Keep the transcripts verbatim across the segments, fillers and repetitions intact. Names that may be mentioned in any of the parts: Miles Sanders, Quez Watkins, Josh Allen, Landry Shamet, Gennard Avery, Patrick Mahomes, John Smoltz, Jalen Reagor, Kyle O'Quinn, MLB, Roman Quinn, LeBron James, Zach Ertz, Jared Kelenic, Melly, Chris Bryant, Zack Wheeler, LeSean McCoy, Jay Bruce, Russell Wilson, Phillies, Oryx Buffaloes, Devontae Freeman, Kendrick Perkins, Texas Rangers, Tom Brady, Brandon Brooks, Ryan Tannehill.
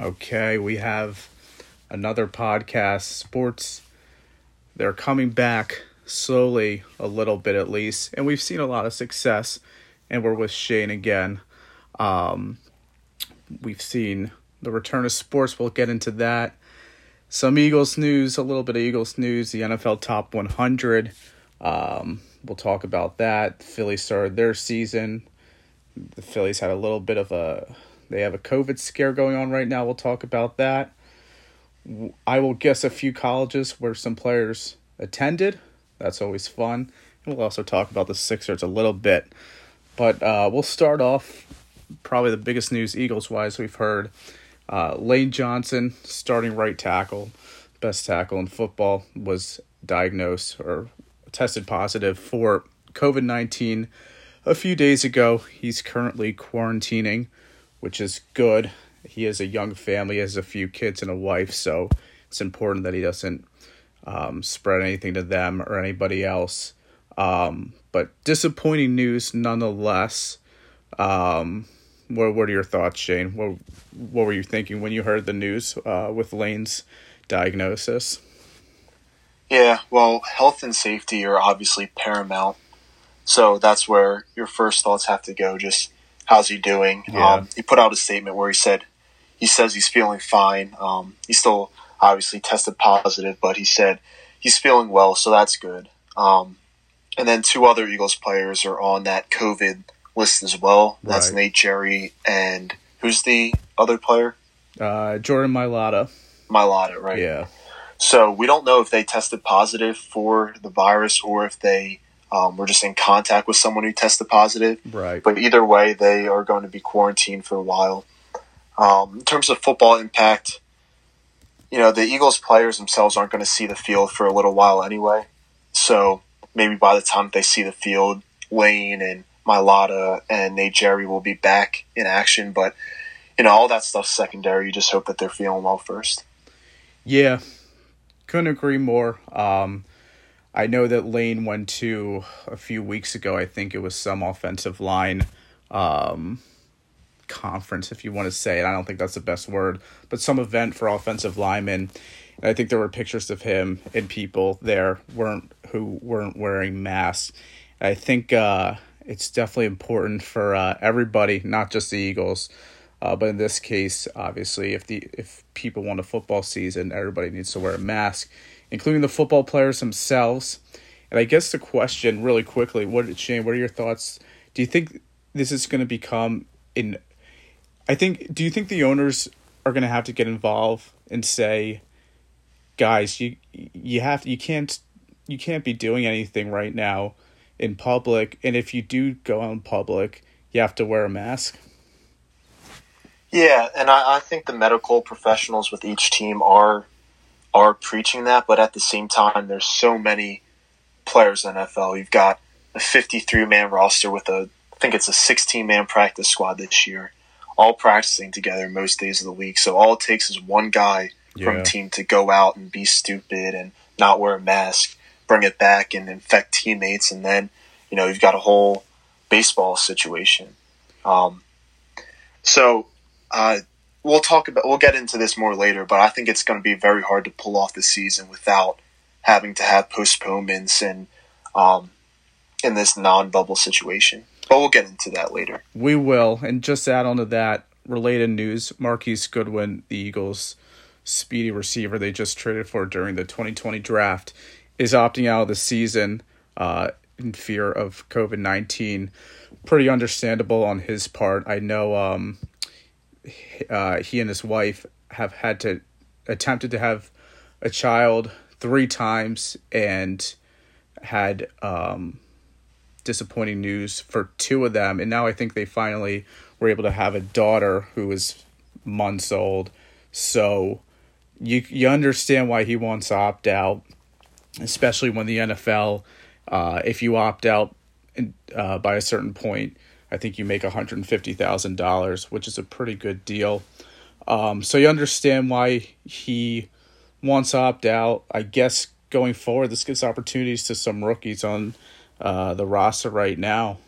Okay, we have another podcast. Sports, they're coming back slowly, a little bit at least. And we've seen a lot of success. And we're with Shane again. Um, we've seen the return of sports. We'll get into that. Some Eagles news, a little bit of Eagles news. The N F L Top one hundred. Um, we'll talk about that. The Phillies started their season. The Phillies had a little bit of a... They have a COVID scare going on right now. We'll talk about that. I will guess a few colleges where some players attended. That's always fun. And we'll also talk about the Sixers a little bit. But uh, we'll start off probably the biggest news Eagles-wise we've heard. Uh, Lane Johnson, starting right tackle, best tackle in football, was diagnosed or tested positive for COVID nineteen a few days ago. He's currently quarantining, which is good. He has a young family, has a few kids and a wife, so it's important that he doesn't um, spread anything to them or anybody else. Um, but disappointing news nonetheless. Um, what, what are your thoughts, Shane? What, what were you thinking when you heard the news uh, with Lane's diagnosis? Yeah, well, health and safety are obviously paramount. So that's where your first thoughts have to go, just... How's he doing? Yeah. Um, he put out a statement where he said, he says he's feeling fine. Um, he still obviously tested positive, but he said he's feeling well, so that's good. Um, and then two other Eagles players are on that COVID list as well. Right. That's Nate Gerry and who's the other player? Uh, Jordan Mailata. Mailata, right? Yeah. So we don't know if they tested positive for the virus or if they... Um, we're just in contact with someone who tested positive. Right. But either way, they are going to be quarantined for a while. Um, in terms of football impact, you know, the Eagles players themselves aren't going to see the field for a little while anyway. So maybe by the time they see the field, Lane and Mailata and Nate Gerry will be back in action. But, you know, all that stuff's secondary. You just hope that they're feeling well first. Yeah. Couldn't agree more. Um I know that Lane went to, a few weeks ago, I think it was some offensive line um, conference, if you want to say it. I don't think that's the best word, but some event for offensive linemen. And I think there were pictures of him and people there weren't who weren't wearing masks. And I think uh, it's definitely important for uh, everybody, not just the Eagles, uh, but in this case, obviously, if the if people want a football season, everybody needs to wear a mask, including the football players themselves. And I guess the question really quickly, what Shane, what are your thoughts? Do you think this is going to become in I think do you think the owners are going to have to get involved and say, guys, you you have you can't you can't be doing anything right now in public, and if you do go out in public, you have to wear a mask? Yeah, and I, I think the medical professionals with each team are are preaching that, but at the same time, there's so many players in the N F L. You've got a fifty-three man roster with a, I think it's a sixteen man practice squad this year, all practicing together most days of the week. So all it takes is one guy yeah. from a team to go out and be stupid and not wear a mask, bring it back and infect teammates. And then, you know, you've got a whole baseball situation. Um, so, uh, We'll talk about. We'll get into this more later, but I think it's going to be very hard to pull off the season without having to have postponements and um, in this non-bubble situation. But we'll get into that later. We will, and just add on to that related news: Marquise Goodwin, the Eagles' speedy receiver they just traded for during the twenty twenty draft, is opting out of the season uh, in fear of COVID nineteen. Pretty understandable on his part. I know. Um, Uh, he and his wife have had to attempted to have a child three times and had um, disappointing news for two of them. And now I think they finally were able to have a daughter who is months old. So you you understand why he wants to opt out, especially when the N F L, uh, if you opt out uh, by a certain point, I think you make one hundred fifty thousand dollars, which is a pretty good deal. Um, so you understand why he wants to opt out. I guess going forward, this gives opportunities to some rookies on uh, the roster right now.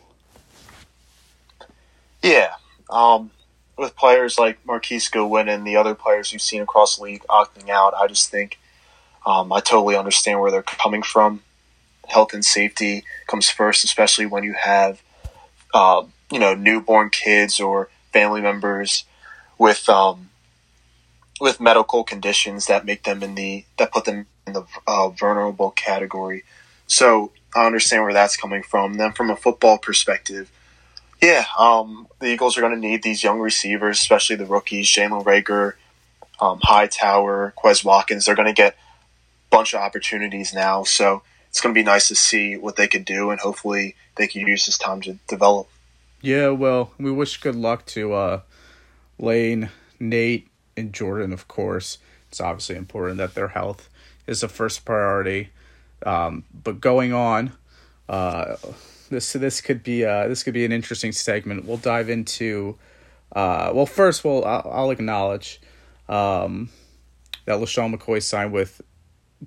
Yeah. Um, with players like Marquise Goodwin and the other players we've seen across the league opting out, I just think um, I totally understand where they're coming from. Health and safety comes first, especially when you have uh, you know newborn kids or family members with um, with medical conditions that make them in the that put them in the uh, vulnerable category. So I understand where that's coming from. Then from a football perspective, yeah, um, the Eagles are going to need these young receivers, especially the rookies, Jalen Reagor, um, Hightower, Quez Watkins. They're going to get a bunch of opportunities now. So it's going to be nice to see what they can do, and hopefully they can use this time to develop. Yeah, well, we wish good luck to uh, Lane, Nate, and Jordan, of course. It's obviously important that their health is the first priority. Um, but going on, uh, this this could be uh this could be an interesting segment. We'll dive into, uh, well first we'll I'll, I'll acknowledge, um, that LeSean McCoy signed with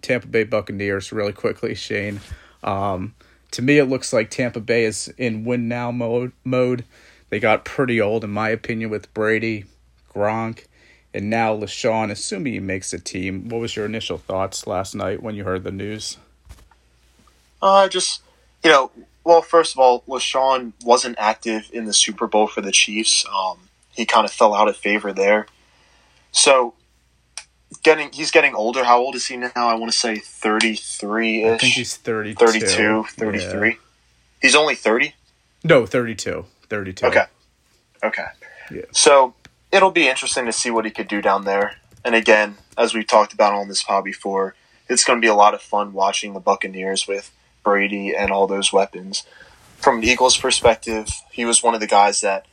Tampa Bay Buccaneers really quickly, Shane. Um, to me it looks like Tampa Bay is in win now mode. Mode they got pretty old in my opinion with Brady, Gronk, and now LeSean. Assuming he makes a team, what was your initial thoughts last night when you heard the news? Uh, just, you know, well, first of all, LeSean wasn't active in the Super Bowl for the Chiefs. Um, he kind of fell out of favor there. So, getting he's getting older. How old is he now? I want to say thirty-three-ish. I think he's thirty-two. thirty-two, thirty-three. Yeah. He's only thirty? No, thirty-two. thirty-two. Okay. Okay. Yeah. So, it'll be interesting to see what he could do down there. And again, as we've talked about on this pod before, it's going to be a lot of fun watching the Buccaneers with Brady and all those weapons. From an Eagles perspective, he was one of the guys that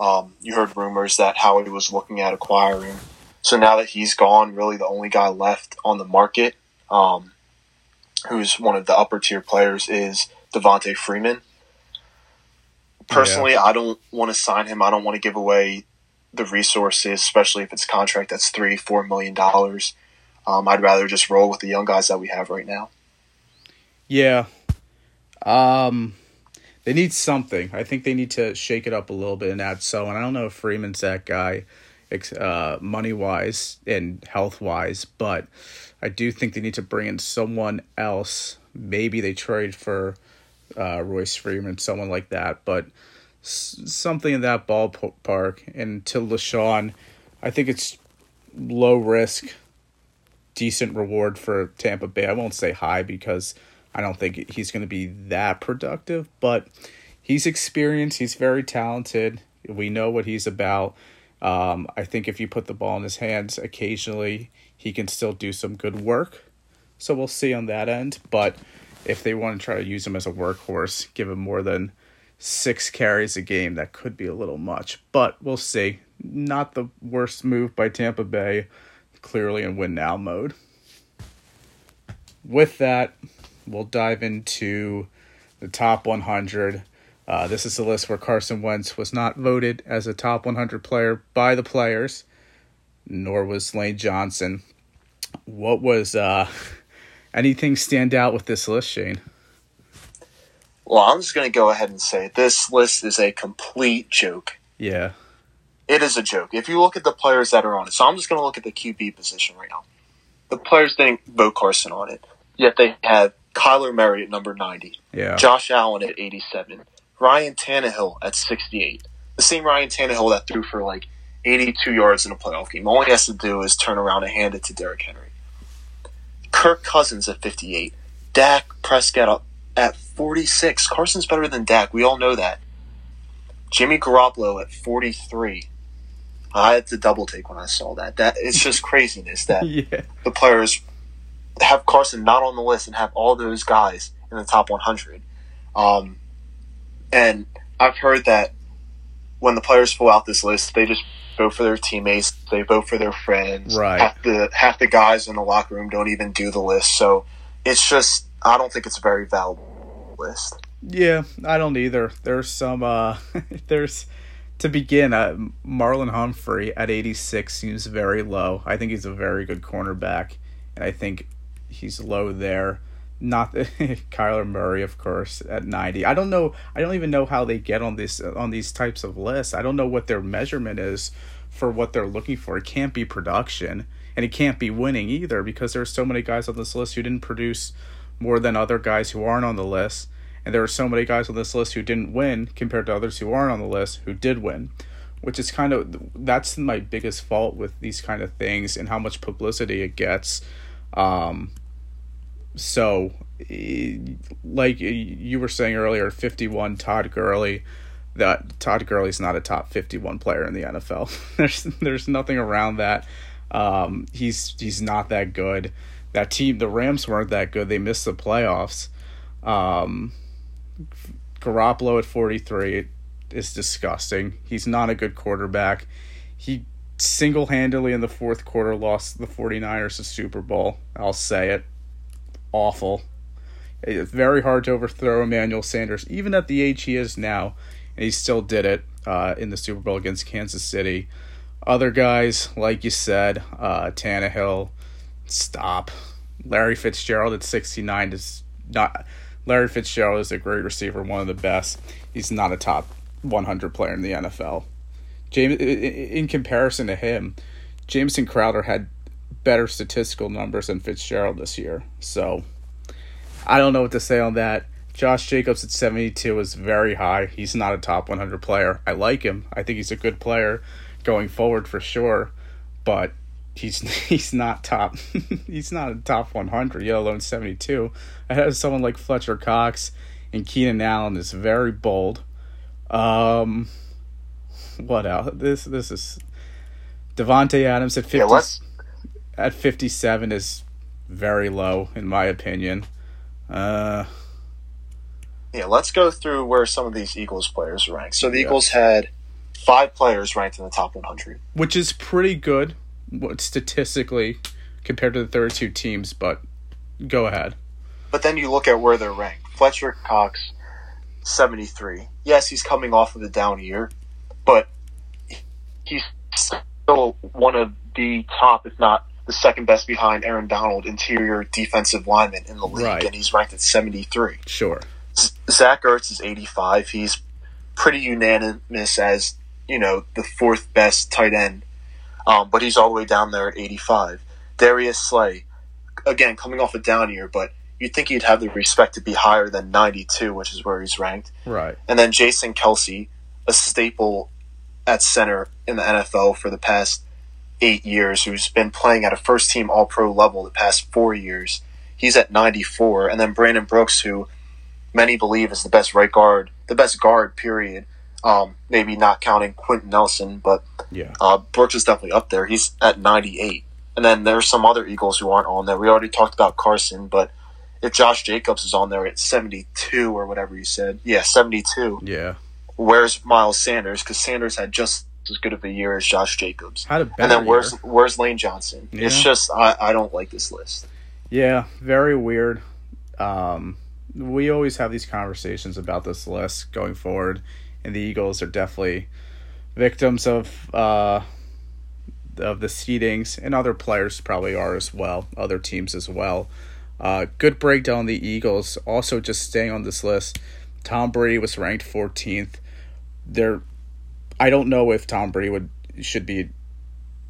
um, you heard rumors that Howie was looking at acquiring. So now that he's gone, really the only guy left on the market um, who's one of the upper tier players is Devontae Freeman. Personally, yeah. I don't want to sign him. I don't want to give away the resources, especially if it's a contract that's three, four million dollars. Um, I'd rather just roll with the young guys that we have right now. Yeah. Um, they need something. I think they need to shake it up a little bit and add so. And I don't know if Freeman's that guy uh, money-wise and health-wise, but I do think they need to bring in someone else. Maybe they trade for uh, Royce Freeman, someone like that, but s- something in that ballpark. And to LeSean, I think it's low risk, decent reward for Tampa Bay. I won't say high because I don't think he's going to be that productive, but he's experienced. He's very talented. We know what he's about. Um, I think if you put the ball in his hands occasionally, he can still do some good work. So we'll see on that end. But if they want to try to use him as a workhorse, give him more than six carries a game, that could be a little much. But we'll see. Not the worst move by Tampa Bay. Clearly in win now mode. With that, we'll dive into the top one hundred. Uh, this is the list where Carson Wentz was not voted as a top one hundred player by the players, nor was Lane Johnson. What was uh, anything stand out with this list, Shane? Well, I'm just going to go ahead and say this list is a complete joke. Yeah. It is a joke. If you look at the players that are on it, so I'm just going to look at the Q B position right now. The players didn't vote Carson on it, yet they had Kyler Murray at number ninety, yeah. Josh Allen at eighty-seven, Ryan Tannehill at sixty-eight. The same Ryan Tannehill that threw for like eighty-two yards in a playoff game. All he has to do is turn around and hand it to Derrick Henry. Kirk Cousins at fifty-eight, Dak Prescott at forty-six. Carson's better than Dak. We all know that. Jimmy Garoppolo at forty-three. I had to double take when I saw that. That it's just craziness that yeah. the players have Carson not on the list and have all those guys in the top one hundred. Um, and I've heard that when the players pull out this list, they just vote for their teammates. They vote for their friends. Right. Half the half the guys in the locker room don't even do the list. So it's just I don't think it's a very valid list. Yeah, I don't either. There's some. Uh, there's. To begin, uh, Marlon Humphrey at eighty-six seems very low. I think he's a very good cornerback, and I think he's low there. Not Kyler Murray, of course, at ninety. I don't know. I don't even know how they get on this on these types of lists. I don't know what their measurement is for what they're looking for. It can't be production, and it can't be winning either, because there are so many guys on this list who didn't produce more than other guys who aren't on the list, and there are so many guys on this list who didn't win compared to others who aren't on the list who did win, which is kind of that's my biggest fault with these kind of things and how much publicity it gets. Um, So, like you were saying earlier, fifty-one, Todd Gurley. That Todd Gurley's not a top fifty-one player in the N F L. There's there's nothing around that. Um, he's he's not that good. That team, the Rams, weren't that good. They missed the playoffs. Um, Garoppolo at forty-three is disgusting. He's not a good quarterback. He single-handedly in the fourth quarter lost the 49ers to Super Bowl. I'll say it. Awful. It's very hard to overthrow Emmanuel Sanders, even at the age he is now, and he still did it uh, in the Super Bowl against Kansas City. Other guys, like you said, uh, Tannehill, stop. Larry Fitzgerald at sixty-nine is not. Larry Fitzgerald is a great receiver, one of the best. He's not a top one hundred player in the N F L. James, in comparison to him, Jamison Crowder had better statistical numbers than Fitzgerald this year. So I don't know what to say on that. Josh Jacobs at seventy-two is very high. He's not a top one hundred player. I like him. I think he's a good player going forward for sure, but he's he's not top he's not a top one hundred, let alone seventy-two. I have someone like Fletcher Cox, and Keenan Allen is very bold. Um what else? This this is Devontae Adams at fifty. Yeah, what? At fifty-seven is very low, in my opinion. Uh, yeah, let's go through where some of these Eagles players ranked. So the yeah. Eagles had five players ranked in the top one hundred. Which is pretty good statistically compared to the thirty-two teams, but go ahead. But then you look at where they're ranked. Fletcher Cox, seventy-three. Yes, he's coming off of the down year, but he's still one of the top, if not the second best behind Aaron Donald, interior defensive lineman in the league, right, and he's ranked at seventy-three. Sure. Z- Zach Ertz is eighty-five. He's pretty unanimous as, you know, the fourth best tight end, um, but he's all the way down there at eighty-five. Darius Slay, again, coming off a down year, but you'd think he'd have the respect to be higher than ninety-two, which is where he's ranked. Right. And then Jason Kelce, a staple at center in the N F L for the past eight years, who's been playing at a first-team All-Pro level the past four years. He's at ninety-four. And then Brandon Brooks, who many believe is the best right guard, the best guard, period. Um, maybe not counting Quentin Nelson, but yeah. uh, Brooks is definitely up there. He's at ninety-eight. And then there's some other Eagles who aren't on there. We already talked about Carson, but if Josh Jacobs is on there at seventy-two or whatever you said, yeah, seventy-two, yeah, where's Miles Sanders? Because Sanders had just as good of a year as Josh Jacobs. Had a bad and then where's year. where's Lane Johnson? Yeah. It's just I, I don't like this list. Yeah, very weird. Um, we always have these conversations about this list going forward, and the Eagles are definitely victims of uh of the seedings, and other players probably are as well, other teams as well. Uh, good breakdown on the Eagles. Also, just staying on this list, Tom Brady was ranked fourteenth. They're I don't know if Tom Brady would should be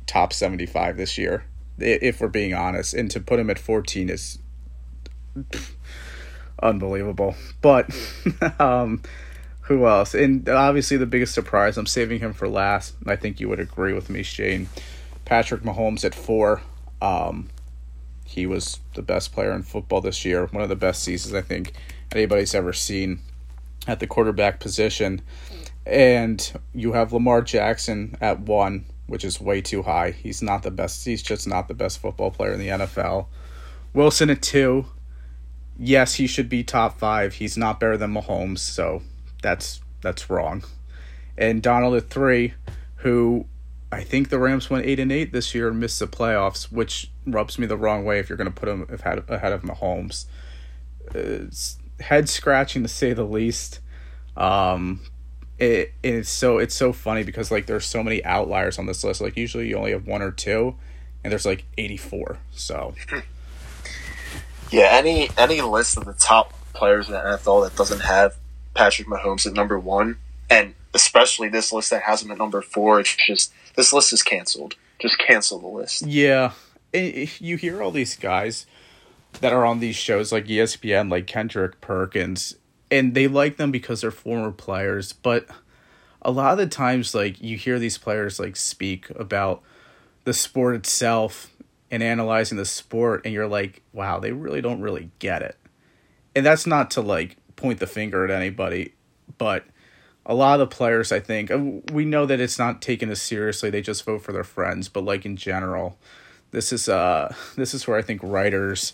top seventy-five this year, if we're being honest. And to put him at fourteen is pff, unbelievable. But um, who else? And obviously the biggest surprise, I'm saving him for last. I think you would agree with me, Shane. Patrick Mahomes at four. Um, he was the best player in football this year. One of the best seasons I think anybody's ever seen at the quarterback position. And you have Lamar Jackson at one, which is way too high. He's not the best. He's just not the best football player in the N F L. Wilson at two. Yes, he should be top five. He's not better than Mahomes, so that's that's wrong. And Donald at three, who I think the Rams went eight and eight this year and missed the playoffs, which rubs me the wrong way if you're going to put him ahead of Mahomes. It's head scratching to say the least. Um... It and it's so it's so funny because like there's so many outliers on this list. Like usually you only have one or two, and there's like eighty-four. So Yeah, any any list of the top players in the N F L that doesn't have Patrick Mahomes at number one, and especially this list that has him at number four, it's just, this list is canceled. Just cancel the list. Yeah. You hear all these guys that are on these shows like E S P N, like Kendrick Perkins, and they like them because they're former players, but a lot of the times, like, you hear these players, like, speak about the sport itself and analyzing the sport, and you're like, wow, they really don't really get it. And that's not to, like, point the finger at anybody, but a lot of the players, I think, we know that it's not taken as seriously. They just vote for their friends, but, like, in general, this is uh this is where I think writers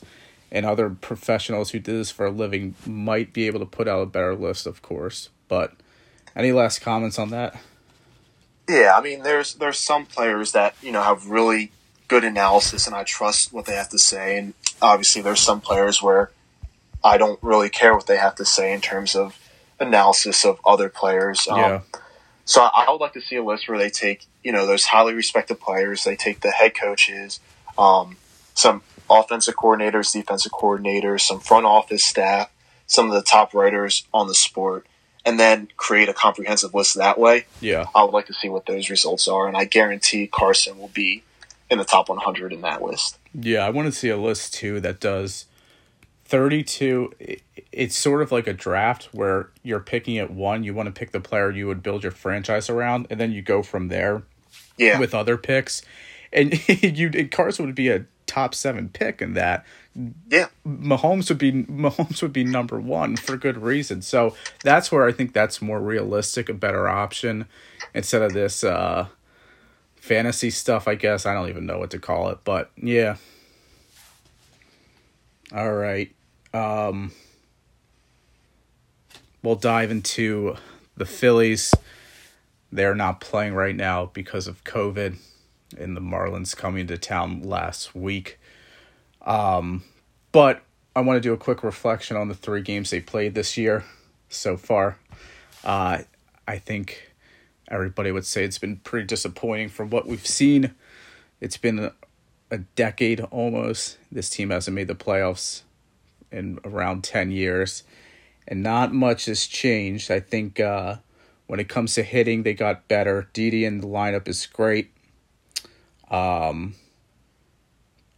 and other professionals who do this for a living might be able to put out a better list, of course. But any last comments on that? Yeah, I mean, there's there's some players that, you know, have really good analysis, and I trust what they have to say. And obviously, there's some players where I don't really care what they have to say in terms of analysis of other players. Um, yeah. So I would like to see a list where they take, you know, those highly respected players, they take the head coaches, um, some offensive coordinators, defensive coordinators, some front office staff, some of the top writers on the sport, and then create a comprehensive list that way. Yeah. I would like to see what those results are, and I guarantee Carson will be in the top one hundred in that list. Yeah, I want to see a list, too, that does thirty-two. It's sort of like a draft where you're picking at one. You want to pick the player you would build your franchise around, and then you go from there yeah. with other picks. And you and Carson would be a top seven pick in that. Yeah, Mahomes would be Mahomes would be number one for good reason. So that's where I think that's more realistic, a better option instead of this uh, fantasy stuff. I guess I don't even know what to call it, but yeah. All right. Um, we'll dive into the Phillies. They're not playing right now because of COVID, and the Marlins coming to town last week. Um, but I want to do a quick reflection on the three games they played this year so far. Uh, I think everybody would say it's been pretty disappointing from what we've seen. It's been a, a decade almost. This team hasn't made the playoffs in around ten years, and not much has changed. I think uh, when it comes to hitting, they got better. Didi in the lineup is great. Um,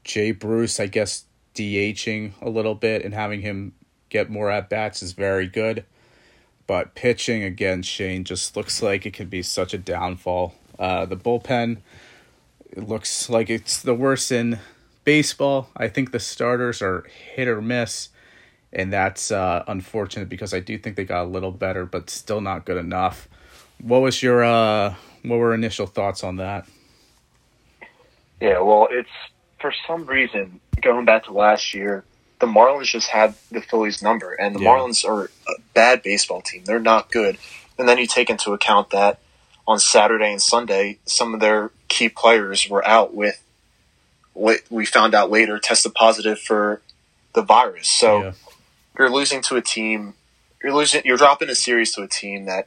Jay Bruce, I guess, DHing a little bit and having him get more at-bats is very good. But pitching, again, Shane, just looks like it could be such a downfall. Uh, the bullpen, it looks like it's the worst in baseball. I think the starters are hit or miss, and that's uh, unfortunate because I do think they got a little better, but still not good enough. What was your uh, what were initial thoughts on that? Yeah, well, it's, for some reason, going back to last year, the Marlins just had the Phillies' number, and the yeah. Marlins are a bad baseball team. They're not good. And then you take into account that on Saturday and Sunday, some of their key players were out with what we found out later tested positive for the virus. So yeah. you're losing to a team. You're losing. You're dropping a series to a team that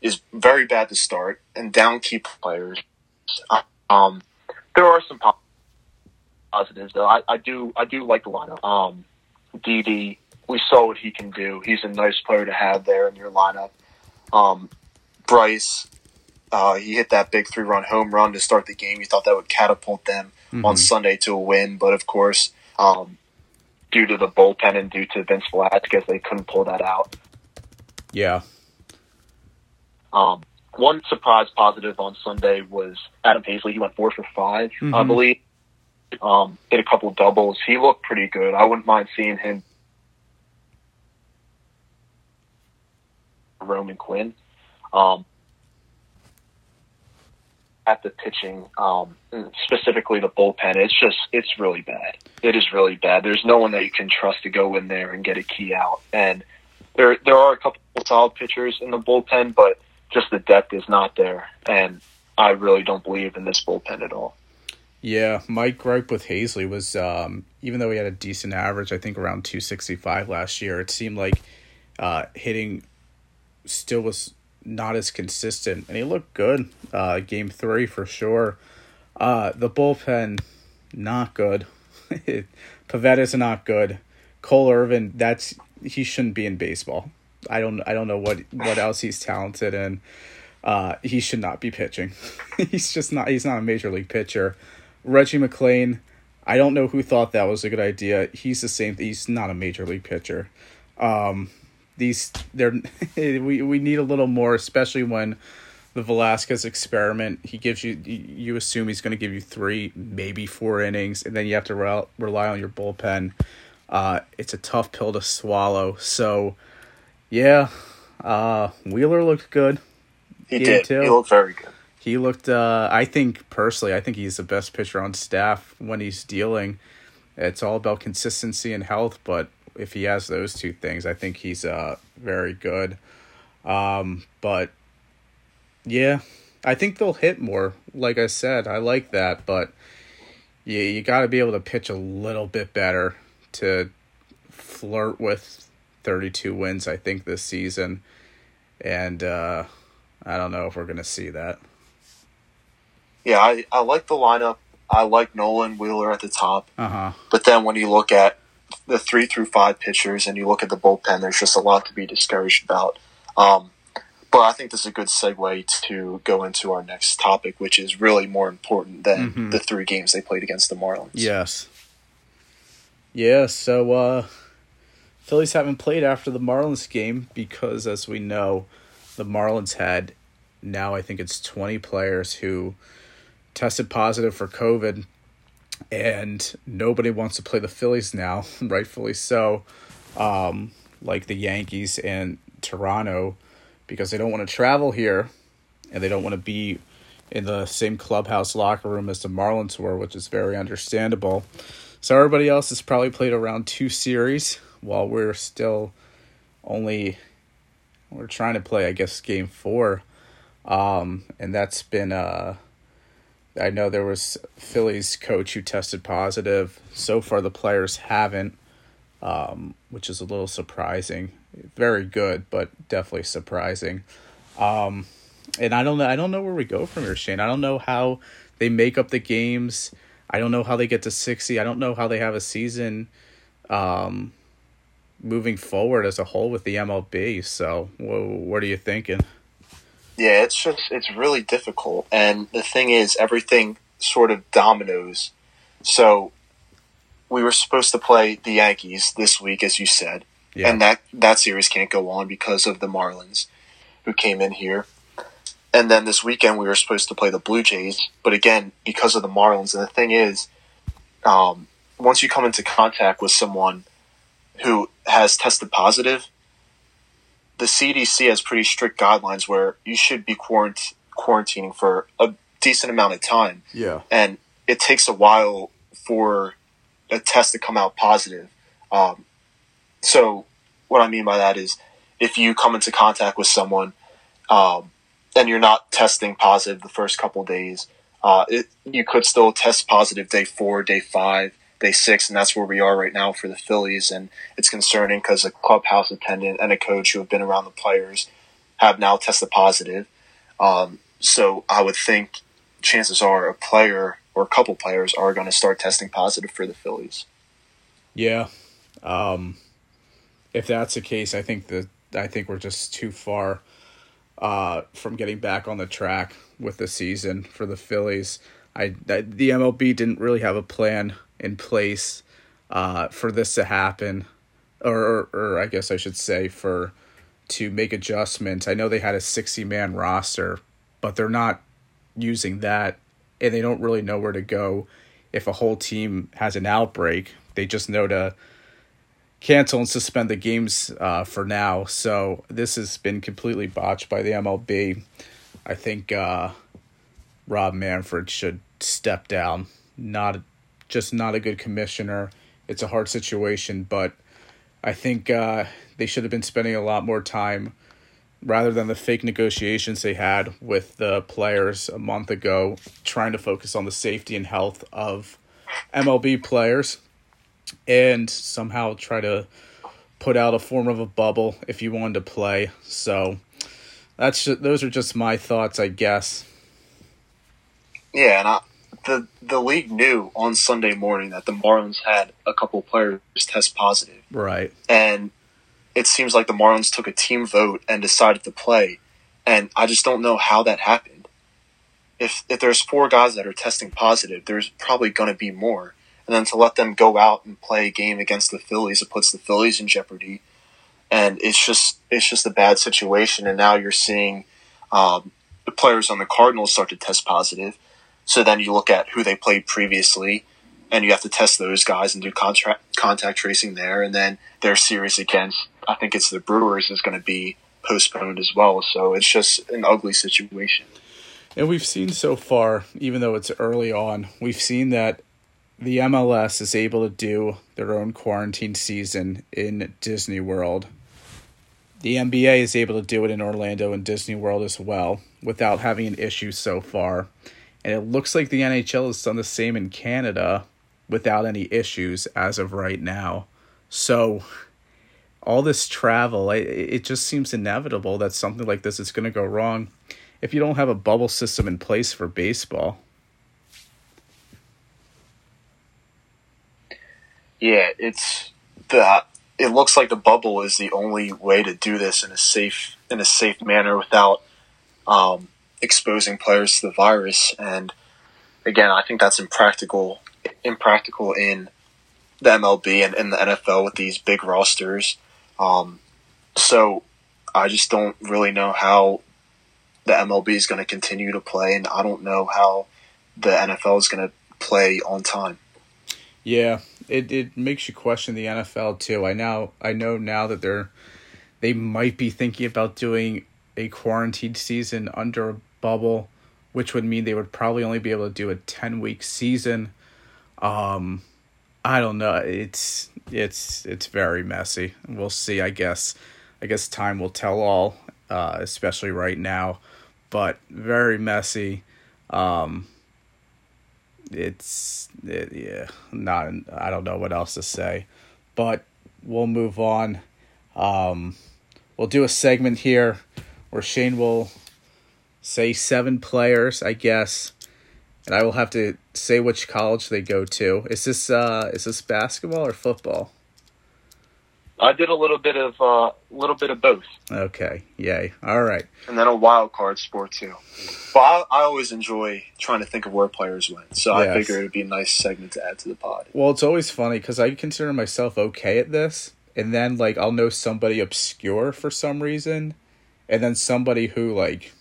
is very bad to start and down key players. Um. There are some positives, though. I, I do I do like the lineup. Um, Didi, we saw what he can do. He's a nice player to have there in your lineup. Um, Bryce, uh, he hit that big three-run home run to start the game. You thought that would catapult them mm-hmm. on Sunday to a win, but of course, um, due to the bullpen and due to Vince Velasquez, they couldn't pull that out. Yeah. Um. One surprise positive on Sunday was Adam Hazley. He went four for five, mm-hmm. I believe. Um, did a couple of doubles. He looked pretty good. I wouldn't mind seeing him. Roman Quinn. Um, at the pitching, um, specifically the bullpen, it's just, it's really bad. It is really bad. There's no one that you can trust to go in there and get a key out. And there, there are a couple of solid pitchers in the bullpen, but just the depth is not there, and I really don't believe in this bullpen at all. Yeah, my gripe with Hazley was um, even though he had a decent average, I think around two sixty-five last year, it seemed like uh, hitting still was not as consistent, and he looked good uh, game three for sure. Uh, the bullpen, not good. Pavetta's not good. Cole Irvin, that's he shouldn't be in baseball. I don't I don't know what, what else he's talented in. Uh, he should not be pitching. he's just not he's not a major league pitcher. Reggie McClain, I don't know who thought that was a good idea. He's the same. He's not a major league pitcher. Um, these they're we we need a little more, especially when the Velasquez experiment. He gives you you assume he's going to give you three, maybe four innings, and then you have to re- rely on your bullpen. Uh, it's a tough pill to swallow. So, yeah, uh, Wheeler looked good. He Game did. Two. He looked very good. He looked, uh, I think, personally, I think he's the best pitcher on staff when he's dealing. It's all about consistency and health, but if he has those two things, I think he's uh, very good. Um, but, yeah, I think they'll hit more. Like I said, I like that, but yeah, you got to be able to pitch a little bit better to flirt with thirty-two wins, I think, this season. And uh, I don't know if we're going to see that. Yeah, I, I like the lineup. I like Nolan Wheeler at the top. Uh-huh. But then when you look at the three through five pitchers and you look at the bullpen, there's just a lot to be discouraged about. Um, but I think this is a good segue to go into our next topic, which is really more important than mm-hmm. the three games they played against the Marlins. Yes. Yeah, so uh, Phillies haven't played after the Marlins game because, as we know, the Marlins had now I think it's twenty players who tested positive for COVID, and nobody wants to play the Phillies now, rightfully so, um, like the Yankees and Toronto, because they don't want to travel here and they don't want to be in the same clubhouse locker room as the Marlins were, which is very understandable. So everybody else has probably played around two series while we're still only... We're trying to play, I guess, game four. Um, and that's been... Uh, I know there was Phillies coach who tested positive. So far, the players haven't, um, which is a little surprising. Very good, but definitely surprising. Um, and I don't know, I don't know where we go from here, Shane. I don't know how they make up the games. I don't know how they get to sixty. I don't know how they have a season... Um, moving forward as a whole with the M L B. So what are you thinking? Yeah, it's just, it's really difficult. And the thing is, everything sort of dominoes. So we were supposed to play the Yankees this week, as you said, yeah. and that, that series can't go on because of the Marlins who came in here. And then this weekend we were supposed to play the Blue Jays, but again, because of the Marlins. And the thing is, um, once you come into contact with someone who has tested positive, the C D C has pretty strict guidelines where you should be quarant- quarantining for a decent amount of time. Yeah. And it takes a while for a test to come out positive. Um, so what I mean by that is if you come into contact with someone um, and you're not testing positive the first couple of days, uh, it, you could still test positive day four, day five, day six, and that's where we are right now for the Phillies. And it's concerning because a clubhouse attendant and a coach who have been around the players have now tested positive. Um, so I would think chances are a player or a couple players are going to start testing positive for the Phillies. Yeah. Um, if that's the case, I think the I think we're just too far uh, from getting back on the track with the season for the Phillies. I, I the M L B didn't really have a plan in place uh, for this to happen, or, or or I guess I should say for to make adjustments. I know they had a sixty-man roster, but they're not using that, and they don't really know where to go if a whole team has an outbreak. They just know to cancel and suspend the games uh, for now. So this has been completely botched by the M L B. I think uh, Rob Manfred should step down. Not a Just not a good commissioner. It's a hard situation, but I think uh, they should have been spending a lot more time rather than the fake negotiations they had with the players a month ago, trying to focus on the safety and health of M L B players and somehow try to put out a form of a bubble if you wanted to play. So that's just, those are just my thoughts, I guess. Yeah, and I the the league knew on Sunday morning that the Marlins had a couple players test positive. Right. And it seems like the Marlins took a team vote and decided to play. And I just don't know how that happened. If if there's four guys that are testing positive, there's probably going to be more. And then to let them go out and play a game against the Phillies, it puts the Phillies in jeopardy. And it's just it's just a bad situation. And now you're seeing um, the players on the Cardinals start to test positive. So then you look at who they played previously, and you have to test those guys and do contract, contact tracing there. And then their series against, I think it's the Brewers, is going to be postponed as well. So it's just an ugly situation. And we've seen so far, even though it's early on, we've seen that the M L S is able to do their own quarantine season in Disney World. The N B A is able to do it in Orlando and Disney World as well without having an issue so far. And it looks like the N H L has done the same in Canada without any issues as of right now. So all this travel, it, it just seems inevitable that something like this is going to go wrong if you don't have a bubble system in place for baseball. Yeah, it's the. It looks like the bubble is the only way to do this in a safe in a safe manner without um, exposing players to the virus. And again, I think that's impractical. Impractical in the M L B and in the N F L with these big rosters. Um, so I just don't really know how the M L B is going to continue to play, and I don't know how the N F L is going to play on time. Yeah, it, it makes you question the N F L too. I now I know now that they're they might be thinking about doing a quarantined season under a bubble, which would mean they would probably only be able to do a ten-week season. Um, I don't know. It's it's it's very messy. We'll see. I guess I guess time will tell all, uh, especially right now. But very messy. Um. It's it, yeah, not. I don't know what else to say, but we'll move on. Um, we'll do a segment here where Shane will say seven players, I guess, and I will have to say which college they go to. Is this uh, is this basketball or football? I did a little bit of a uh, little bit of both. Okay, yay! All right, and then a wild card sport too. But I, I always enjoy trying to think of where players went, so yes. I figured it'd be a nice segment to add to the pod. Well, it's always funny because I consider myself okay at this, and then like I'll know somebody obscure for some reason, and then somebody who like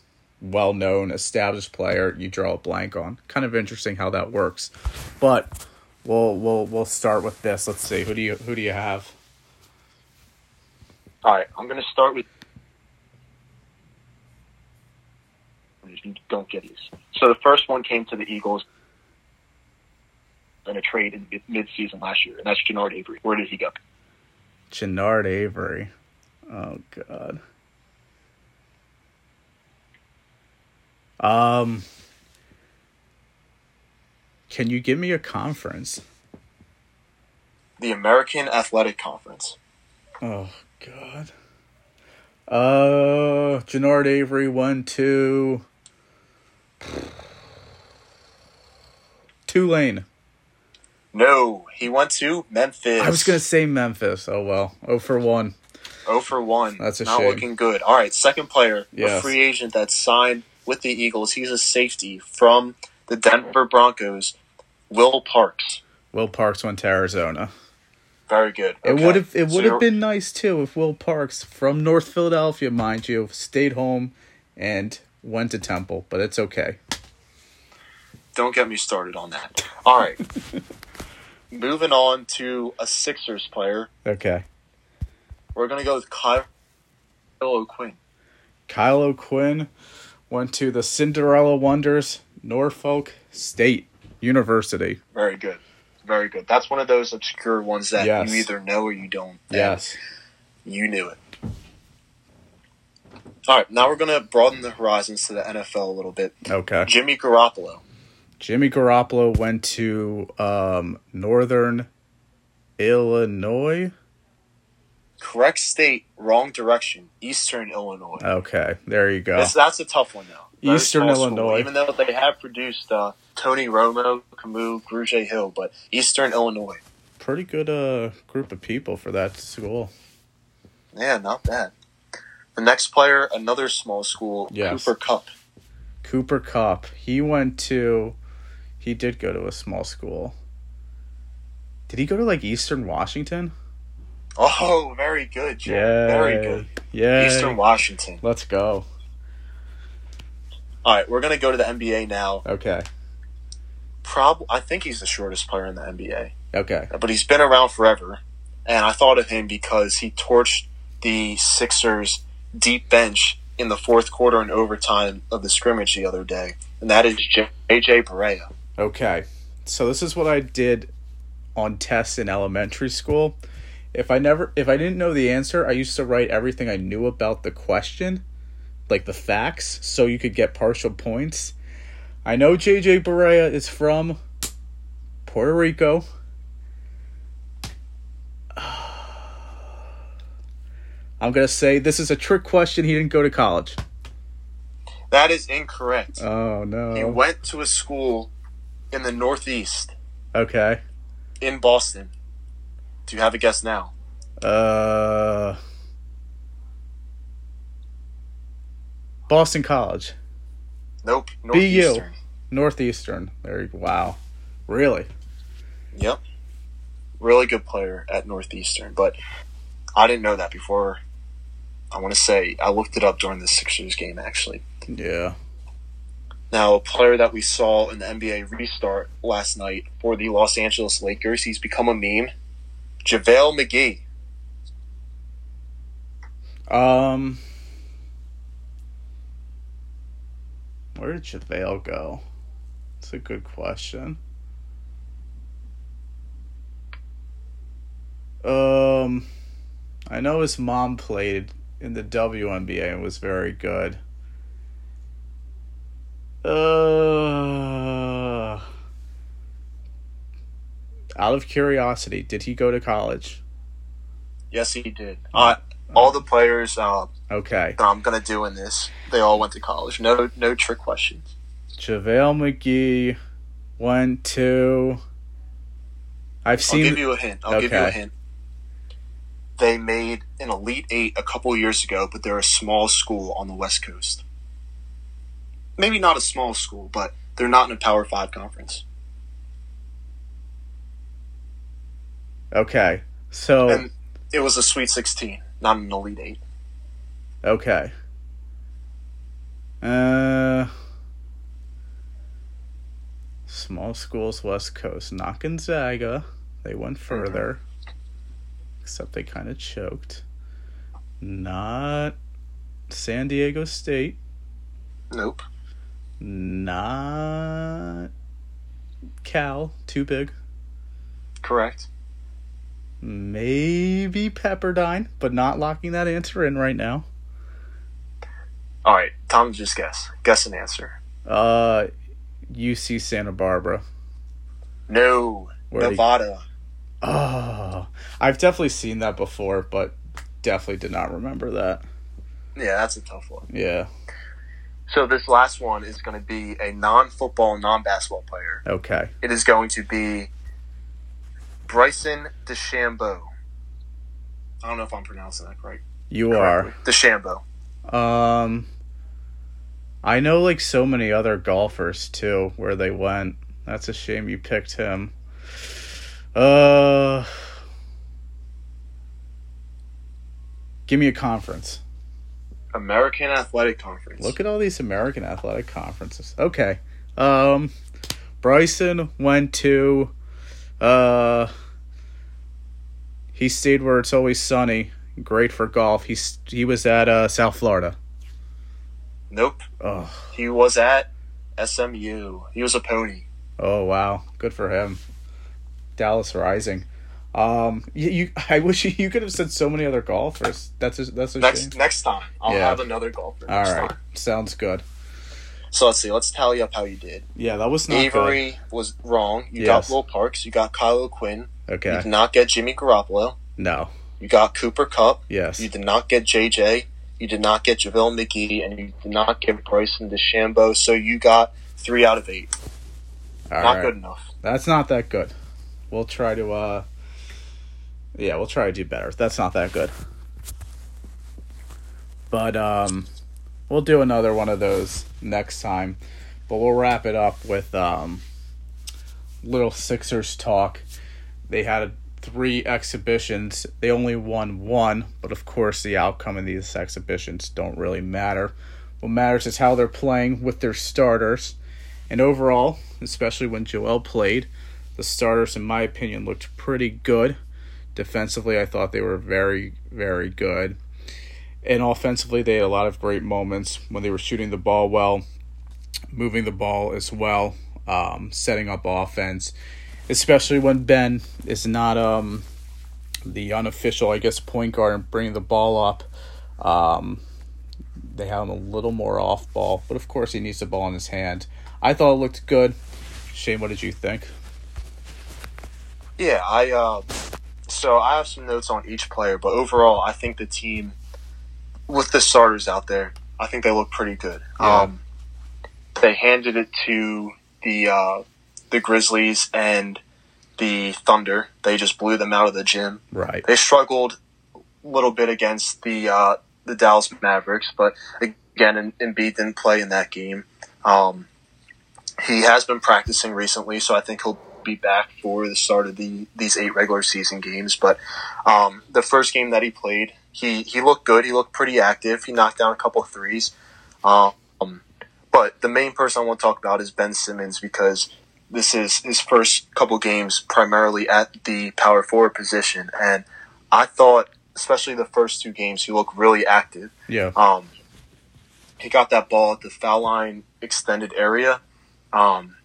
well-known, established player you draw a blank on. Kind of interesting how that works, but we'll we'll we'll start with this. Let's see, who do you who do you have? All right, I'm going to start with – don't get these. So the first one came to the Eagles in a trade in mid-season last year, and that's Gennard Avery. Where did he go? Gennard Avery. Oh, God. Um, can you give me a conference? The American Athletic Conference. Oh, God. Uh, Gennard Avery, one, two. Tulane. No, he went to Memphis. I was going to say Memphis. Oh, well. oh for one oh for one That's a Not shame. Not looking good. All right, second player, yes. A free agent that signed with the Eagles. He's a safety from the Denver Broncos, Will Parks. Will Parks went to Arizona. Very good. Okay. It would have it would have been nice too if Will Parks from North Philadelphia, mind you, stayed home and went to Temple, but it's okay. Don't get me started on that. All right. Moving on to a Sixers player. Okay. We're going to go with Kyle O'Quinn. Kyle O'Quinn went to the Cinderella Wonders, Norfolk State University. Very good. Very good. That's one of those obscure ones that yes. you either know or you don't. Yes. You knew it. All right. Now we're going to broaden the horizons to the N F L a little bit. Okay. Jimmy Garoppolo. Jimmy Garoppolo went to um, Northern Illinois. Correct state, wrong direction. Eastern Illinois. Okay. There you go. That's, that's a tough one, though. Eastern Illinois. School, even though they have produced uh, Tony Romo, Camus, Grugier Hill, but Eastern Illinois. Pretty good uh, group of people for that school. Yeah, not bad. The next player, another small school, yes. Cooper Kupp. Cooper Kupp. He went to... He did go to a small school. Did he go to, like, Eastern Washington? Oh, very good, Joel. Yay. Very good. Yay. Eastern Washington. Let's go. All right, we're going to go to the N B A now. Okay. Prob- I think he's the shortest player in the N B A. Okay. But he's been around forever, and I thought of him because he torched the Sixers' deep bench in the fourth quarter and overtime of the scrimmage the other day, and that is J J Barea. Okay. So this is what I did on tests in elementary school. If I never, if I didn't know the answer, I used to write everything I knew about the question, like the facts, so you could get partial points. I know J J Barea is from Puerto Rico. I'm going to say this is a trick question. He didn't go to college. That is incorrect. Oh, no. He went to a school in the Northeast. Okay. In Boston. Do you have a guess now? Uh, Boston College. Nope. Northeastern. B U. Northeastern. There you, wow. Really? Yep. Really good player at Northeastern. But I didn't know that before. I want to say I looked it up during the Sixers game, actually. Yeah. Now, a player that we saw in the N B A restart last night for the Los Angeles Lakers, he's become a meme. JaVale McGee. Um, where did JaVale go? That's a good question. Um, I know his mom played in the W N B A and was very good. Uh... Out of curiosity, did he go to college? Yes, he did. Uh, all the players uh, okay. that I'm going to do in this, they all went to college. No no trick questions. JaVale McGee went to... I've seen... I'll give you a hint. I'll okay. give you a hint. They made an Elite Eight a couple years ago, but they're a small school on the West Coast. Maybe not a small school, but they're not in a Power Five conference. Okay, so... And it was a Sweet sixteen, not an Elite Eight. Okay. Uh, small schools, West Coast, not Gonzaga. They went further. Mm-hmm. Except they kind of choked. Not San Diego State. Nope. Not Cal, too big. Correct. Maybe Pepperdine, but not locking that answer in right now. All right, Tom, just guess. Guess an answer. Uh, U C Santa Barbara. No, where Nevada. He... Oh, I've definitely seen that before, but definitely did not remember that. Yeah, that's a tough one. Yeah. So this last one is going to be a non-football, non-basketball player. Okay. It is going to be Bryson DeChambeau. I don't know if I'm pronouncing that right. You correctly. Are. DeChambeau. Um, I know like so many other golfers too where they went. That's a shame you picked him. Uh, give me a conference. American Athletic Conference. Look at all these American Athletic Conferences. Okay. Um, Bryson went to... Uh, he stayed where it's always sunny. Great for golf. He he was at uh, South Florida. Nope. Oh. He was at S M U. He was a pony. Oh wow, good for him. Dallas Rising. Um, you, you I wish you, you could have said so many other golfers. That's a, that's a next shame. Next time I'll yeah. have another golfer. All right, time. Sounds good. So let's see. Let's tally up how you did. Yeah, that was not Avery good. Was wrong. You yes. got Will Parks. You got Kyle O'Quinn. Okay. You did not get Jimmy Garoppolo. No. You got Cooper Kupp. Yes. You did not get J J. You did not get JaVale McGee, and you did not get Bryson DeChambeau, so you got three out of eight. All not right. good enough. That's not that good. We'll try to, uh, yeah, we'll try to do better. That's not that good. But um, we'll do another one of those next time. But we'll wrap it up with um, little Sixers talk. They had three exhibitions. They only won one, but of course the outcome of these exhibitions don't really matter. What matters is how they're playing with their starters. And overall, especially when Joel played, the starters, in my opinion, looked pretty good. Defensively, I thought they were very, very good. And offensively, they had a lot of great moments when they were shooting the ball well, moving the ball as well, um, setting up offense, especially when Ben is not um, the unofficial, I guess, point guard and bringing the ball up. Um, they have him a little more off ball, but of course he needs the ball in his hand. I thought it looked good. Shane, what did you think? Yeah, I uh, so I have some notes on each player, but overall I think the team, with the starters out there, I think they look pretty good. Yeah. Um, they handed it to the uh, the Grizzlies and the Thunder. They just blew them out of the gym. Right. They struggled a little bit against the uh, the Dallas Mavericks, but again, Embiid didn't play in that game. Um, he has been practicing recently, so I think he'll be back for the start of the these eight regular season games. But um, the first game that he played, He he looked good. He looked pretty active. He knocked down a couple of threes. Um, but the main person I want to talk about is Ben Simmons, because this is his first couple games primarily at the power forward position. And I thought, especially the first two games, he looked really active. Yeah. Um, he got that ball at the foul line extended area. Um,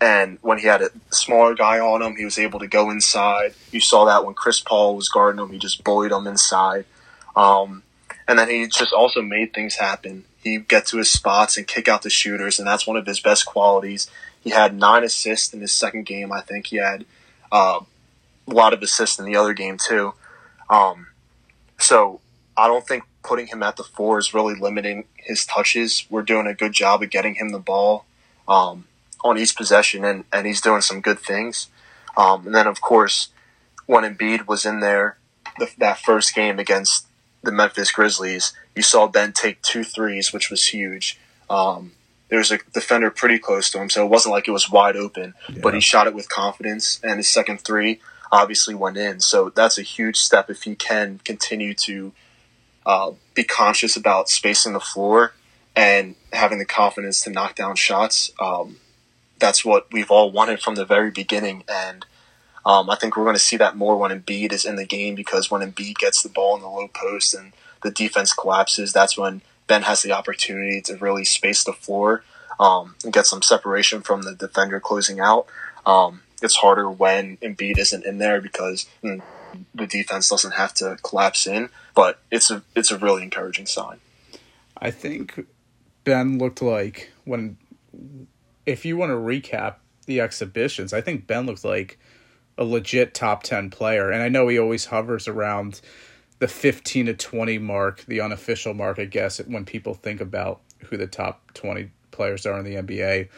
and when he had a smaller guy on him, he was able to go inside. You saw that when Chris Paul was guarding him. He just bullied him inside. Um, and then he just also made things happen. He'd get to his spots and kick out the shooters, and that's one of his best qualities. He had nine assists in his second game. I think he had uh, a lot of assists in the other game too. Um, so I don't think putting him at the four is really limiting his touches. We're doing a good job of getting him the ball um, on each possession, and, and he's doing some good things. Um, and then, of course, when Embiid was in there, the, that first game against the Memphis Grizzlies, you saw Ben take two threes, which was huge. Um, there was a defender pretty close to him, so it wasn't like it was wide open, yeah. But he shot it with confidence, and his second three obviously went in. So that's a huge step if he can continue to uh, be conscious about spacing the floor and having the confidence to knock down shots. Um, that's what we've all wanted from the very beginning, and Um, I think we're going to see that more when Embiid is in the game, because when Embiid gets the ball in the low post and the defense collapses, that's when Ben has the opportunity to really space the floor um, and get some separation from the defender closing out. Um, it's harder when Embiid isn't in there because mm, the defense doesn't have to collapse in, but it's a, it's a really encouraging sign. I think Ben looked like, when, if you want to recap the exhibitions, I think Ben looked like a legit top ten player. And I know he always hovers around the fifteen to twenty mark, the unofficial mark, I guess, when people think about who the top twenty players are in the N B A.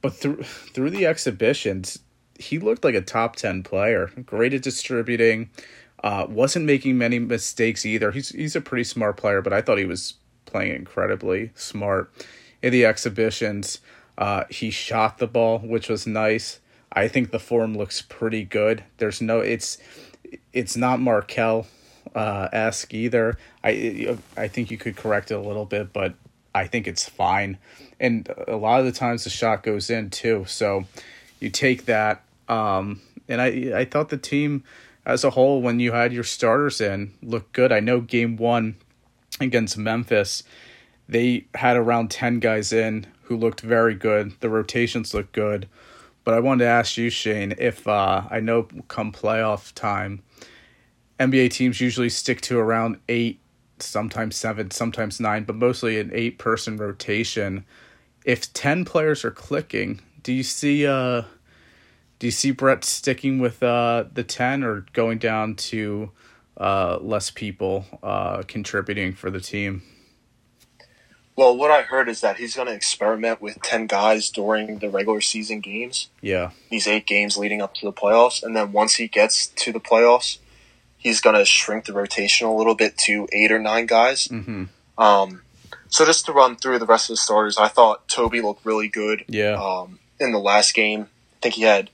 But through through the exhibitions, he looked like a top ten player. Great at distributing, uh, wasn't making many mistakes either. He's, he's a pretty smart player, but I thought he was playing incredibly smart. In the exhibitions, uh, he shot the ball, which was nice. I think the form looks pretty good. There's no, it's, it's not Markelle-esque uh, either. I I think you could correct it a little bit, but I think it's fine. And a lot of the times the shot goes in too. So you take that. Um, and I I thought the team as a whole, when you had your starters in, looked good. I know game one against Memphis, they had around ten guys in who looked very good. The rotations looked good. But I wanted to ask you, Shane, if uh, I know come playoff time, N B A teams usually stick to around eight, sometimes seven, sometimes nine, but mostly an eight-person rotation. If ten players are clicking, do you see uh, do you see Brett sticking with uh, the ten or going down to uh, less people uh, contributing for the team? Well, what I heard is that he's going to experiment with ten guys during the regular season games. Yeah. These eight games leading up to the playoffs. And then once he gets to the playoffs, he's going to shrink the rotation a little bit to eight or nine guys. Mm-hmm. Um, so just to run through the rest of the starters, I thought Toby looked really good. Yeah. Um, in the last game, I think he had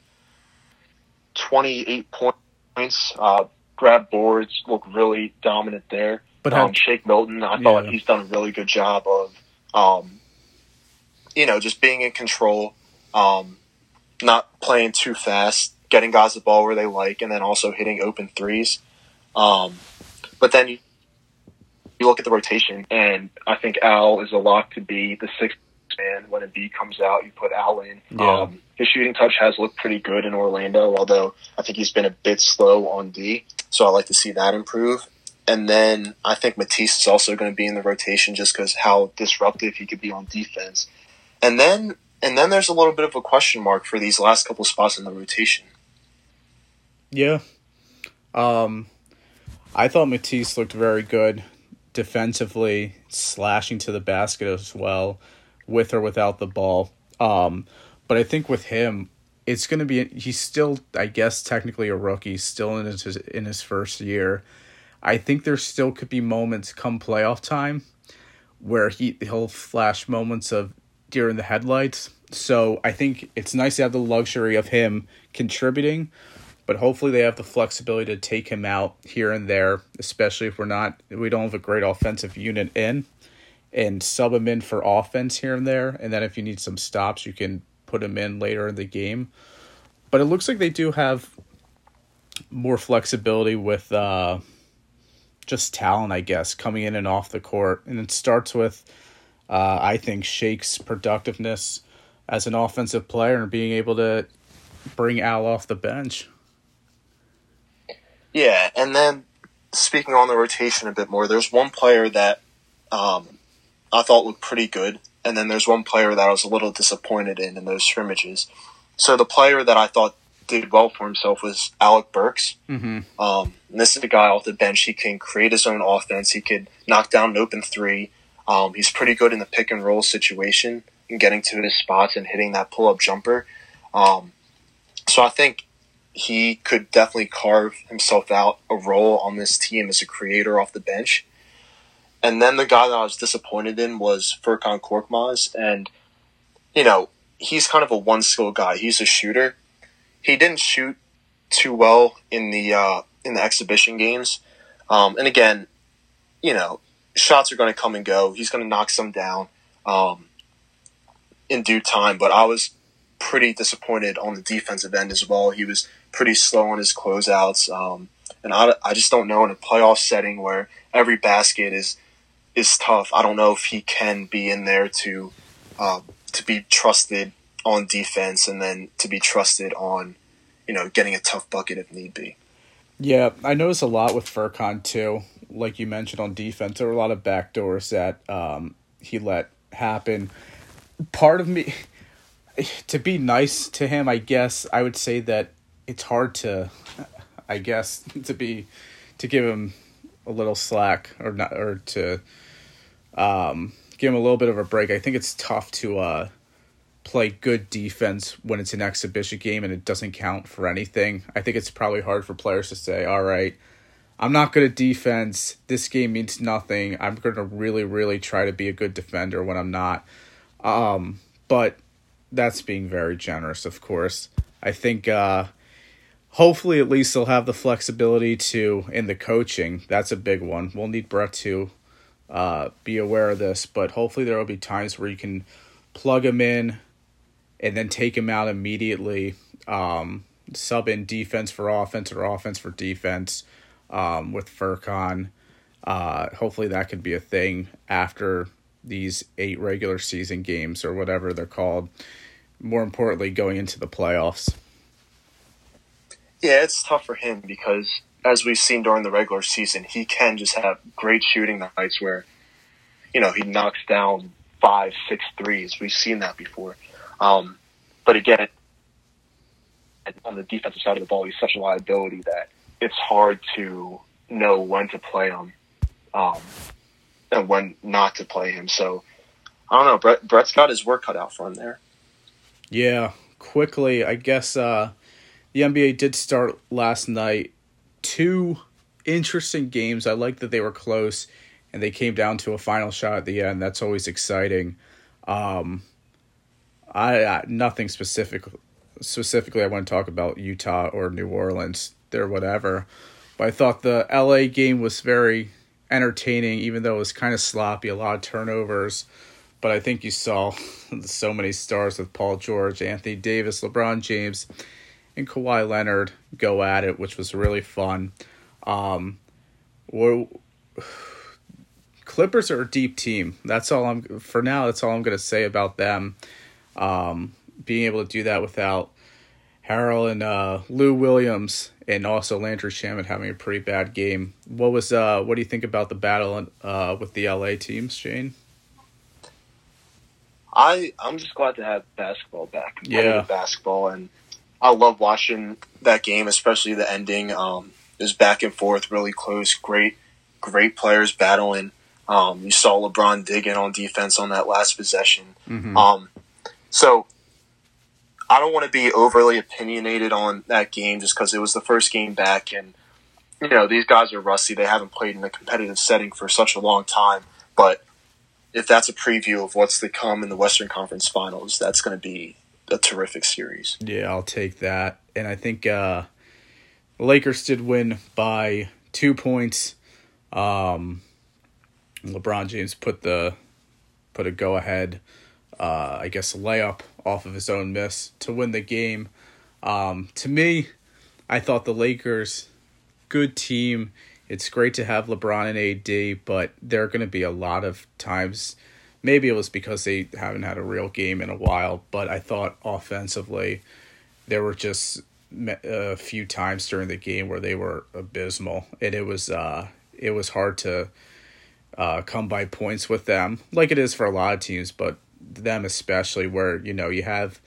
twenty-eight points, uh, grabbed boards, looked really dominant there. But um, how, Shake Milton, I yeah. thought he's done a really good job of, um, you know, just being in control, um, not playing too fast, getting guys the ball where they like, and then also hitting open threes. Um, but then you, you look at the rotation, and I think Al is a lock to be the sixth man. When Embiid comes out, you put Al in. Yeah. Um, his shooting touch has looked pretty good in Orlando, although I think he's been a bit slow on D, so I like to see that improve. And then I think Matisse is also going to be in the rotation just because how disruptive he could be on defense. And then and then there's a little bit of a question mark for these last couple spots in the rotation. Yeah. Um, I thought Matisse looked very good defensively, slashing to the basket as well, with or without the ball. Um, but I think with him, it's going to be – he's still, I guess, technically a rookie, still in his, in his first year. I think there still could be moments come playoff time where he, he'll flash moments of deer in the headlights. So I think it's nice to have the luxury of him contributing, but hopefully they have the flexibility to take him out here and there, especially if we're not, we don't have a great offensive unit in, and sub him in for offense here and there. And then if you need some stops, you can put him in later in the game. But it looks like they do have more flexibility with, uh, just talent, I guess, coming in and off the court. And it starts with, uh, I think, Shake's productiveness as an offensive player and being able to bring Al off the bench. Yeah, and then speaking on the rotation a bit more, there's one player that um, I thought looked pretty good, and then there's one player that I was a little disappointed in in those scrimmages. So the player that I thought did well for himself was Alec Burks. Mm-hmm. Um, and this is a guy off the bench. He can create his own offense. He could knock down an open three. Um, he's pretty good in the pick and roll situation and getting to his spots and hitting that pull up jumper. Um, so I think he could definitely carve himself out a role on this team as a creator off the bench. And then the guy that I was disappointed in was Furkan Korkmaz. And, you know, he's kind of a one skill guy. He's a shooter. He didn't shoot too well in the uh, in the exhibition games. Um, and again, you know, shots are going to come and go. He's going to knock some down um, in due time. But I was pretty disappointed on the defensive end as well. He was pretty slow on his closeouts. Um, and I, I just don't know in a playoff setting where every basket is is tough. I don't know if he can be in there to uh, to be trusted on defense and then to be trusted on, you know, getting a tough bucket if need be. Yeah, I noticed a lot with Furkan too. Like you mentioned on defense, there were a lot of backdoors that um, he let happen. Part of me, to be nice to him, I guess, I would say that it's hard to, I guess, to be, to give him a little slack or not, or to um, give him a little bit of a break. I think it's tough to, uh, play good defense when it's an exhibition game and it doesn't count for anything. I think it's probably hard for players to say, all right, I'm not good at defense. This game means nothing. I'm going to really, really try to be a good defender when I'm not. Um, but that's being very generous, of course. I think uh, hopefully at least they'll have the flexibility to, in the coaching, that's a big one. We'll need Brett to uh, be aware of this, but hopefully there will be times where you can plug him in, and then take him out immediately, um, sub in defense for offense or offense for defense um, with Furkan. Uh, hopefully that could be a thing after these eight regular season games or whatever they're called, more importantly going into the playoffs. Yeah, it's tough for him because as we've seen during the regular season, he can just have great shooting nights where, you know, he knocks down five, six threes. We've seen that before. Um, but again, on the defensive side of the ball, he's such a liability that it's hard to know when to play him um, and when not to play him. So I don't know. Brett, Brett's got his work cut out for him there. Yeah, quickly, I guess uh, the N B A did start last night. Two interesting games. I like that they were close, and they came down to a final shot at the end. That's always exciting. Um, I, I nothing specific. Specifically, I want to talk about Utah or New Orleans or whatever. But I thought the L A game was very entertaining, even though it was kind of sloppy, a lot of turnovers. But I think you saw so many stars with Paul George, Anthony Davis, LeBron James, and Kawhi Leonard go at it, which was really fun. Um, well, Clippers are a deep team. That's all I'm for now. That's all I'm going to say about them. Um, being able to do that without Harrell and uh, Lou Williams, and also Landry Shamet having a pretty bad game. What was uh? What do you think about the battle uh with the L A teams, Shane? I I'm just glad to have basketball back. Yeah, basketball, and I love watching that game, especially the ending. Um, it was back and forth, really close. Great, great players battling. Um, you saw LeBron dig in on defense on that last possession. Mm-hmm. Um, so. I don't want to be overly opinionated on that game just because it was the first game back and, you know, these guys are rusty. They haven't played in a competitive setting for such a long time. But if that's a preview of what's to come in the Western Conference Finals, that's going to be a terrific series. Yeah, I'll take that. And I think uh, the Lakers did win by two points. Um, LeBron James put the put a go-ahead, uh, I guess, layup off of his own miss to win the game. Um, to me, I thought the Lakers, good team. It's great to have LeBron and A D, but there are going to be a lot of times, maybe it was because they haven't had a real game in a while, but I thought offensively there were just a few times during the game where they were abysmal, and it was uh, it was hard to uh, come by points with them, like it is for a lot of teams, but them especially, where, you know, you have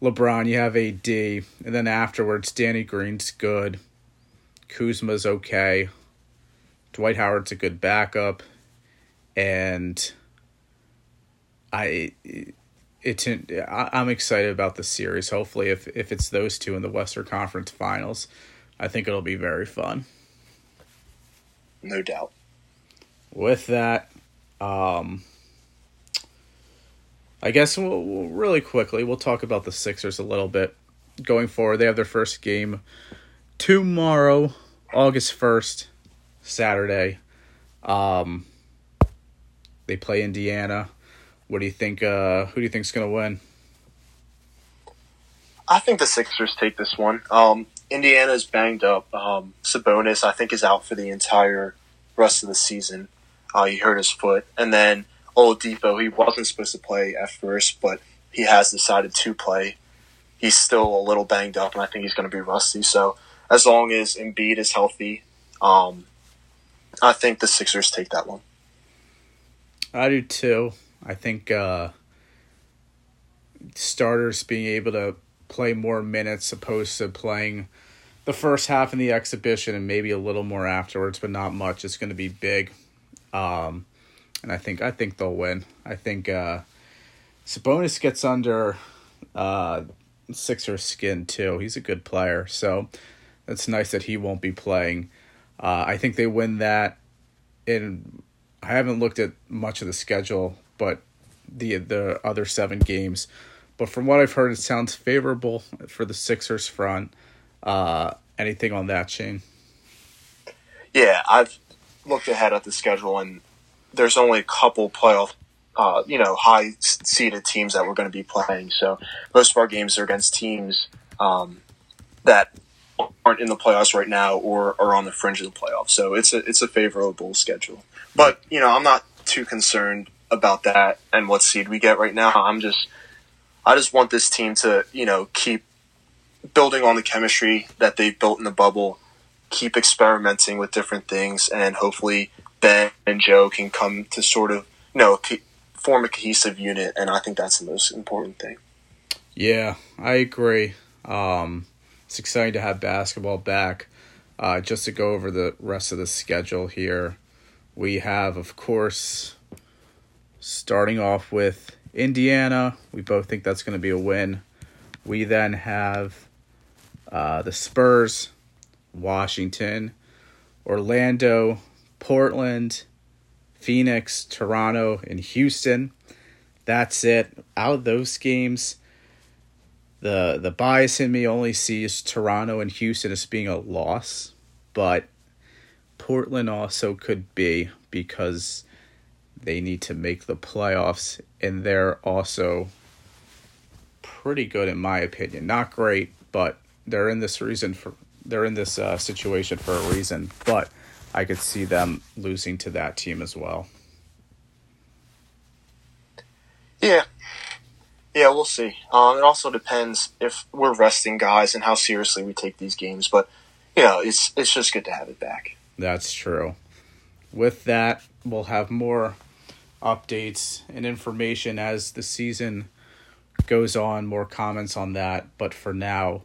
LeBron, you have A D, and then afterwards Danny Green's good, Kuzma's okay, Dwight Howard's a good backup, and I it's I'm excited about the series. Hopefully, if if it's those two in the Western Conference Finals, I think it'll be very fun. No doubt. With that, um. I guess we'll, we'll, really quickly, we'll talk about the Sixers a little bit. Going forward, they have their first game tomorrow, August first, Saturday. Um, they play Indiana. What do you think? Uh, who do you think's going to win? I think the Sixers take this one. Um, Indiana's banged up. Um, Sabonis, I think, is out for the entire rest of the season. Uh, he hurt his foot. And then Oladipo, he wasn't supposed to play at first, but he has decided to play. He's still a little banged up, and I think he's going to be rusty. So as long as Embiid is healthy, um, I think the Sixers take that one. I do too. I think uh, starters being able to play more minutes opposed to playing the first half in the exhibition and maybe a little more afterwards, but not much. It's going to be big. Um And I think I think they'll win. I think uh, Sabonis gets under uh, Sixers' skin, too. He's a good player, so it's nice that he won't be playing. Uh, I think they win that. And I haven't looked at much of the schedule, but the the other seven games. But from what I've heard, it sounds favorable for the Sixers' front. Uh, anything on that, Shane? Yeah, I've looked ahead at the schedule, and there's only a couple playoff, uh, you know, high-seeded teams that we're going to be playing. So most of our games are against teams um, that aren't in the playoffs right now or are on the fringe of the playoffs. So it's a it's a favorable schedule. But, you know, I'm not too concerned about that and what seed we get right now. I'm just I just want this team to, you know, keep building on the chemistry that they've built in the bubble, keep experimenting with different things, and hopefully Ben and Joe can come to sort of, you know, form a cohesive unit, and I think that's the most important thing. Yeah, I agree. Um, it's exciting to have basketball back. Uh, just to go over the rest of the schedule here, we have, of course, starting off with Indiana. We both think that's going to be a win. We then have uh, the Spurs, Washington, Orlando, Portland, Phoenix, Toronto, and Houston. That's it. Out of those games, the the bias in me only sees Toronto and Houston as being a loss, but Portland also could be, because they need to make the playoffs, and they're also pretty good in my opinion. Not great, but they're in this reason for they're in this uh, situation for a reason. But I could see them losing to that team as well. Yeah. Yeah, we'll see. Um, it also depends if we're resting guys and how seriously we take these games. But, you know, it's it's just good to have it back. That's true. With that, we'll have more updates and information as the season goes on, more comments on that. But for now,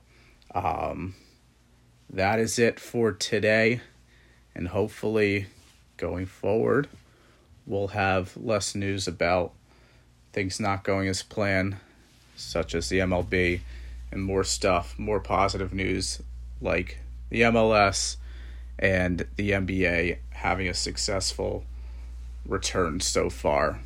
um, that is it for today. And hopefully, going forward, we'll have less news about things not going as planned, such as the M L B, and more stuff, more positive news like the M L S and the N B A having a successful return so far.